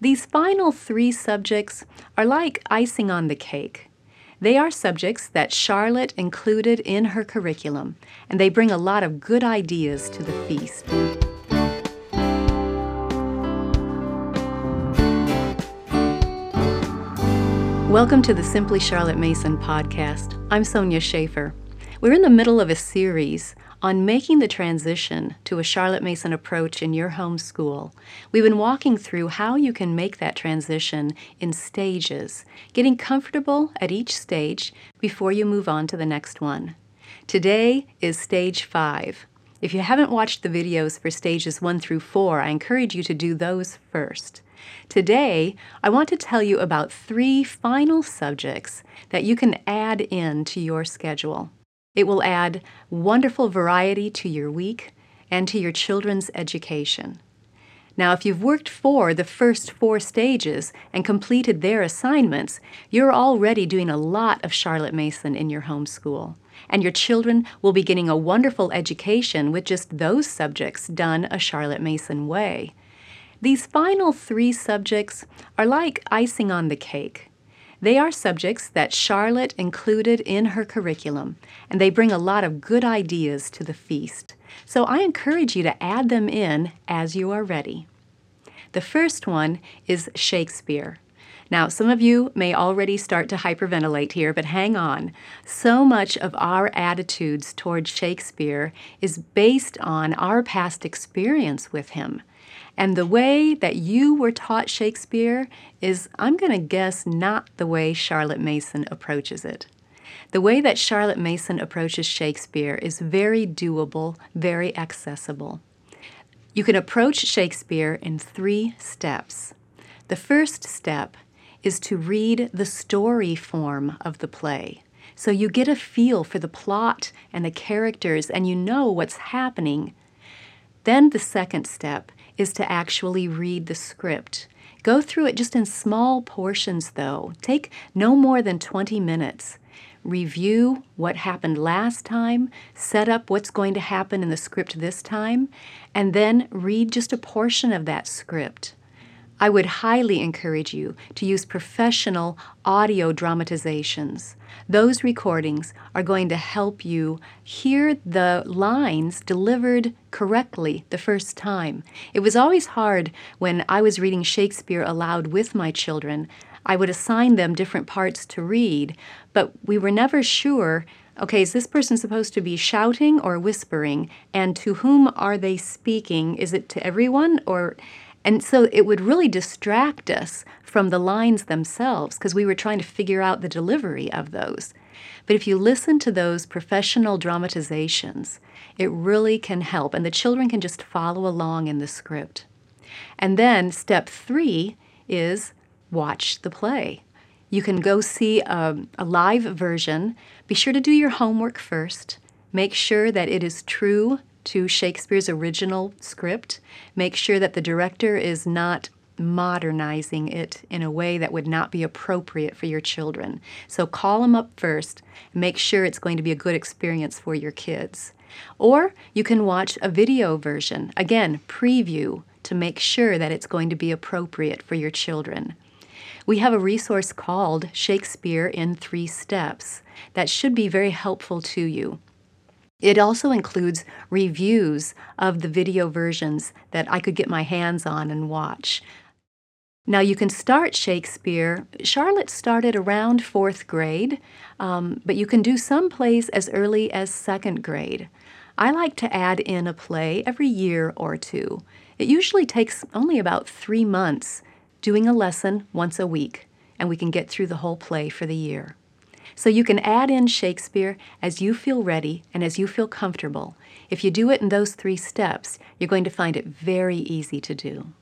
These final three subjects are like icing on the cake. They are subjects that Charlotte included in her curriculum, and they bring a lot of good ideas to the feast. Welcome to the Simply Charlotte Mason podcast. I'm Sonia Schaefer. We're in the middle of a series on making the transition to a Charlotte Mason approach in your home school. We've been walking through how you can make that transition in stages, getting comfortable at each stage before you move on to the next one. Today is stage 5. If you haven't watched the videos for stages 1 through 4, I encourage you to do those first. Today, I want to tell you about 3 final subjects that you can add in to your schedule. It will add wonderful variety to your week and to your children's education. Now, if you've worked for the first 4 stages and completed their assignments, you're already doing a lot of Charlotte Mason in your homeschool, and your children will be getting a wonderful education with just those subjects done a Charlotte Mason way. These final 3 subjects are like icing on the cake. They are subjects that Charlotte included in her curriculum, and they bring a lot of good ideas to the feast. So I encourage you to add them in as you are ready. The first one is Shakespeare. Now, some of you may already start to hyperventilate here, but hang on. So much of our attitudes towards Shakespeare is based on our past experience with him. And the way that you were taught Shakespeare is, I'm going to guess, not the way Charlotte Mason approaches it. The way that Charlotte Mason approaches Shakespeare is very doable, very accessible. You can approach Shakespeare in 3 steps. The first step is to read the story form of the play. So you get a feel for the plot and the characters, and you know what's happening. Then the second step is to actually read the script. Go through it just in small portions, though. Take no more than 20 minutes. Review what happened last time, set up what's going to happen in the script this time, and then read just a portion of that script. I would highly encourage you to use professional audio dramatizations. Those recordings are going to help you hear the lines delivered correctly the first time. It was always hard when I was reading Shakespeare aloud with my children. I would assign them different parts to read, but we were never sure, okay, is this person supposed to be shouting or whispering? And to whom are they speaking? Is it to everyone or... And so it would really distract us from the lines themselves because we were trying to figure out the delivery of those. But if you listen to those professional dramatizations, it really can help, and the children can just follow along in the script. And then step 3 is watch the play. You can go see a live version. Be sure to do your homework first. Make sure that it is true to Shakespeare's original script. Make sure that the director is not modernizing it in a way that would not be appropriate for your children. So call them up first. Make sure it's going to be a good experience for your kids. Or you can watch a video version. Again, preview to make sure that it's going to be appropriate for your children. We have a resource called Shakespeare in 3 Steps that should be very helpful to you. It also includes reviews of the video versions that I could get my hands on and watch. Now, you can start Shakespeare. Charlotte started around 4th grade, but you can do some plays as early as 2nd grade. I like to add in a play every year or 2. It usually takes only about 3 months, doing a lesson once a week, and we can get through the whole play for the year. So you can add in Shakespeare as you feel ready and as you feel comfortable. If you do it in those 3 steps, you're going to find it very easy to do.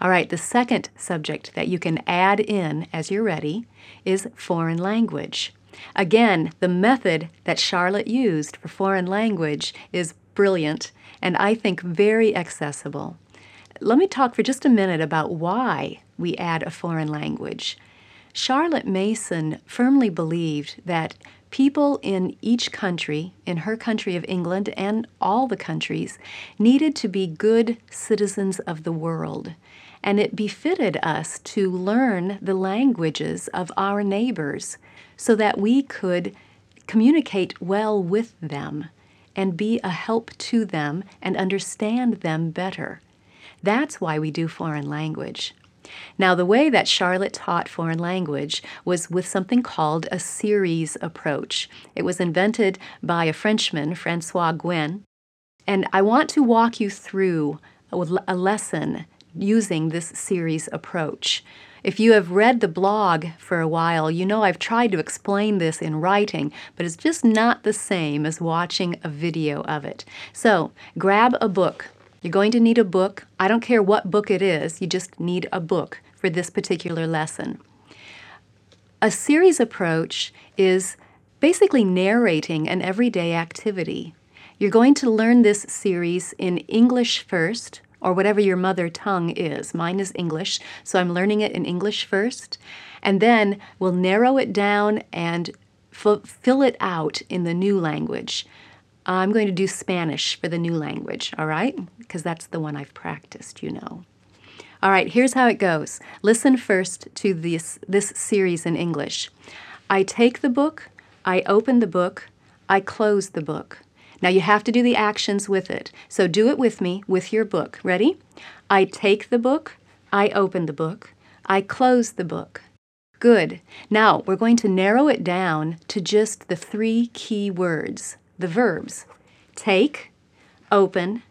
All right, the second subject that you can add in as you're ready is foreign language. Again, the method that Charlotte used for foreign language is brilliant and I think very accessible. Let me talk for just a minute about why we add a foreign language. Charlotte Mason firmly believed that people in each country, in her country of England and all the countries, needed to be good citizens of the world. and it befitted us to learn the languages of our neighbors so that we could communicate well with them and be a help to them and understand them better. That's why we do foreign language. Now, the way that Charlotte taught foreign language was with something called a series approach. It was invented by a Frenchman, Francois Gouin, and I want to walk you through a lesson using this series approach. If you have read the blog for a while, you know I've tried to explain this in writing, but it's just not the same as watching a video of it. So, grab a book. You're going to need a book. I don't care what book it is, you just need a book for this particular lesson. A series approach is basically narrating an everyday activity. You're going to learn this series in English first, or whatever your mother tongue is. Mine is English, so I'm learning it in English first, and then we'll narrow it down and fill it out in the new language. I'm going to do Spanish for the new language, all right? Because that's the one I've practiced, you know. All right, here's how it goes. Listen first to this series in English. I take the book, I open the book, I close the book. Now you have to do the actions with it. So do it with me with your book. Ready? I take the book, I open the book, I close the book. Good. Now we're going to narrow it down to just the three key words, the verbs. Take, open,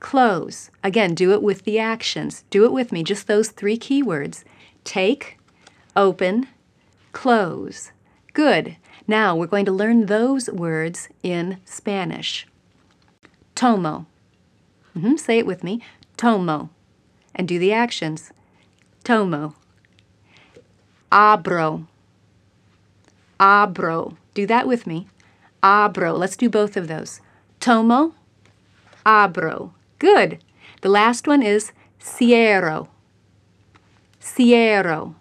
close. Again, do it with the actions. Do it with me, just those three key words. Take, open, close. Good. Now we're going to learn those words in Spanish. Tomo. Say it with me. Tomo. And do the actions. Tomo. Abro. Abro. Do that with me. Abro. Let's do both of those. Tomo. Abro. Good. The last one is cierro. Cierro.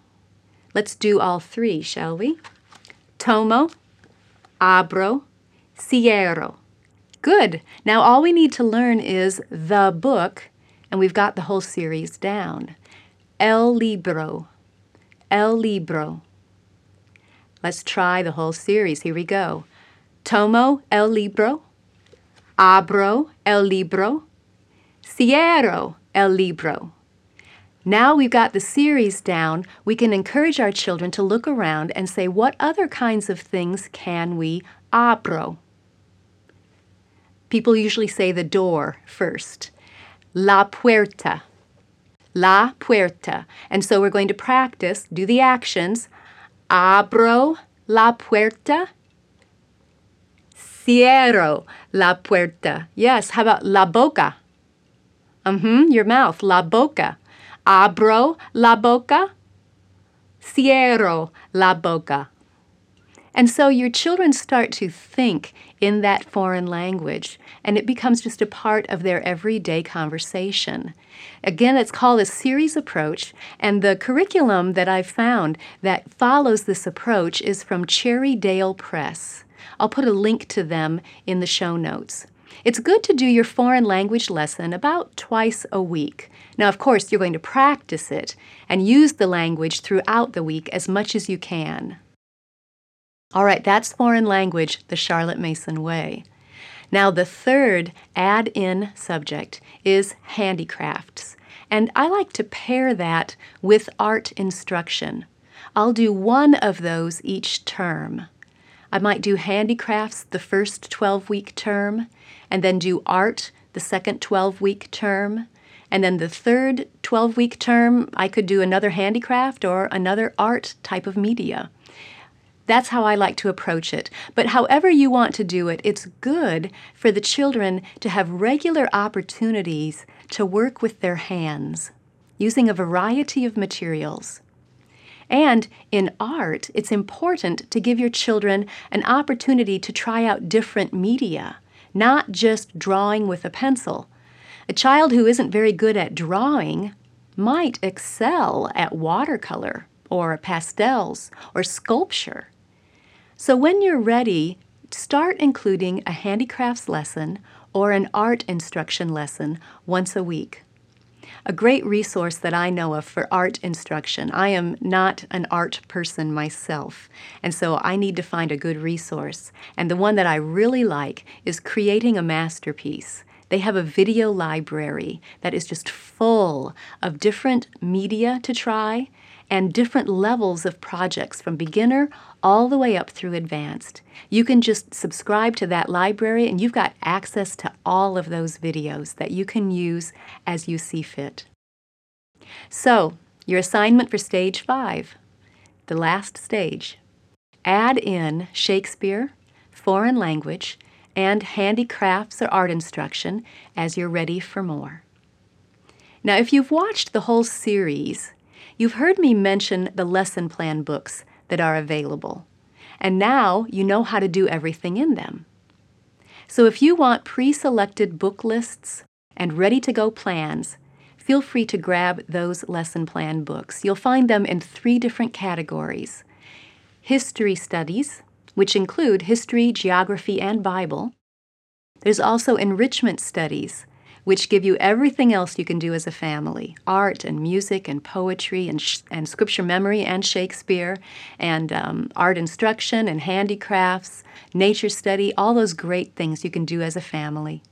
Let's do all three, shall we? Tomo, abro, cierro. Good. Now all we need to learn is the book, and we've got the whole series down. El libro, el libro. Let's try the whole series. Here we go. Tomo el libro, abro el libro, cierro el libro. Now we've got the series down, we can encourage our children to look around and say, what other kinds of things can we abro? People usually say the door first. La puerta. La puerta. And so we're going to practice, do the actions. Abro la puerta. Cierro la puerta. Yes, how about la boca? Your mouth, la boca. Abro la boca, cierro la boca. And so your children start to think in that foreign language, and it becomes just a part of their everyday conversation. Again, it's called a series approach, and the curriculum that I've found that follows this approach is from Cherrydale Press. I'll put a link to them in the show notes. It's good to do your foreign language lesson about twice a week. Now, of course, you're going to practice it and use the language throughout the week as much as you can. All right, that's foreign language, the Charlotte Mason way. Now, the third add-in subject is handicrafts, and I like to pair that with art instruction. I'll do one of those each term. I might do handicrafts the first 12-week term, and then do art the second 12-week term, and then the third 12-week term, I could do another handicraft or another art type of media. That's how I like to approach it. But however you want to do it, it's good for the children to have regular opportunities to work with their hands, using a variety of materials. And in art, it's important to give your children an opportunity to try out different media, not just drawing with a pencil. A child who isn't very good at drawing might excel at watercolor or pastels or sculpture. So when you're ready, start including a handicrafts lesson or an art instruction lesson once a week. a great resource that I know of for art instruction. I am not an art person myself, and so I need to find a good resource. And the one that I really like is Creating a Masterpiece. They have a video library that is just full of different media to try and different levels of projects from beginner all the way up through advanced. You can just subscribe to that library and you've got access to all of those videos that you can use as you see fit. So, your assignment for stage 5, the last stage. Add in Shakespeare, foreign language, and handicrafts or art instruction as you're ready for more. Now, if you've watched the whole series, you've heard me mention the lesson plan books that are available, and now you know how to do everything in them. So if you want pre-selected book lists and ready-to-go plans, feel free to grab those lesson plan books. You'll find them in 3 different categories: history studies, which include history, geography, and Bible. There's also enrichment studies, which give you everything else you can do as a family: art and music and poetry and scripture memory and Shakespeare and art instruction and handicrafts, nature study, all those great things you can do as a family.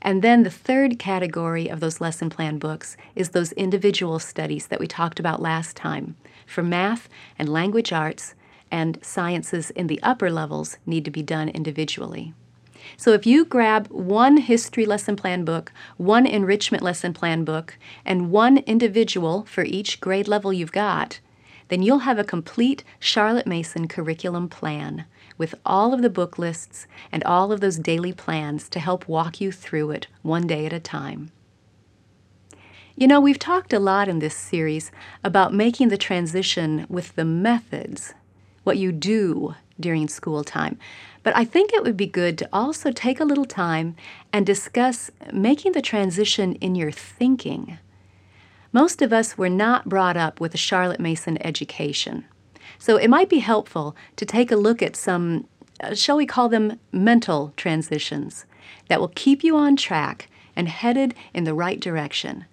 And then the third category of those lesson plan books is those individual studies that we talked about last time for math and language arts, and sciences in the upper levels need to be done individually. So if you grab 1 history lesson plan book, 1 enrichment lesson plan book, and 1 individual for each grade level you've got, then you'll have a complete Charlotte Mason curriculum plan with all of the book lists and all of those daily plans to help walk you through it one day at a time. You know, we've talked a lot in this series about making the transition with the methods, what you do during school time. But I think it would be good to also take a little time and discuss making the transition in your thinking. Most of us were not brought up with a Charlotte Mason education. So it might be helpful to take a look at some, shall we call them, mental transitions that will keep you on track and headed in the right direction.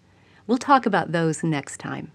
We'll talk about those next time.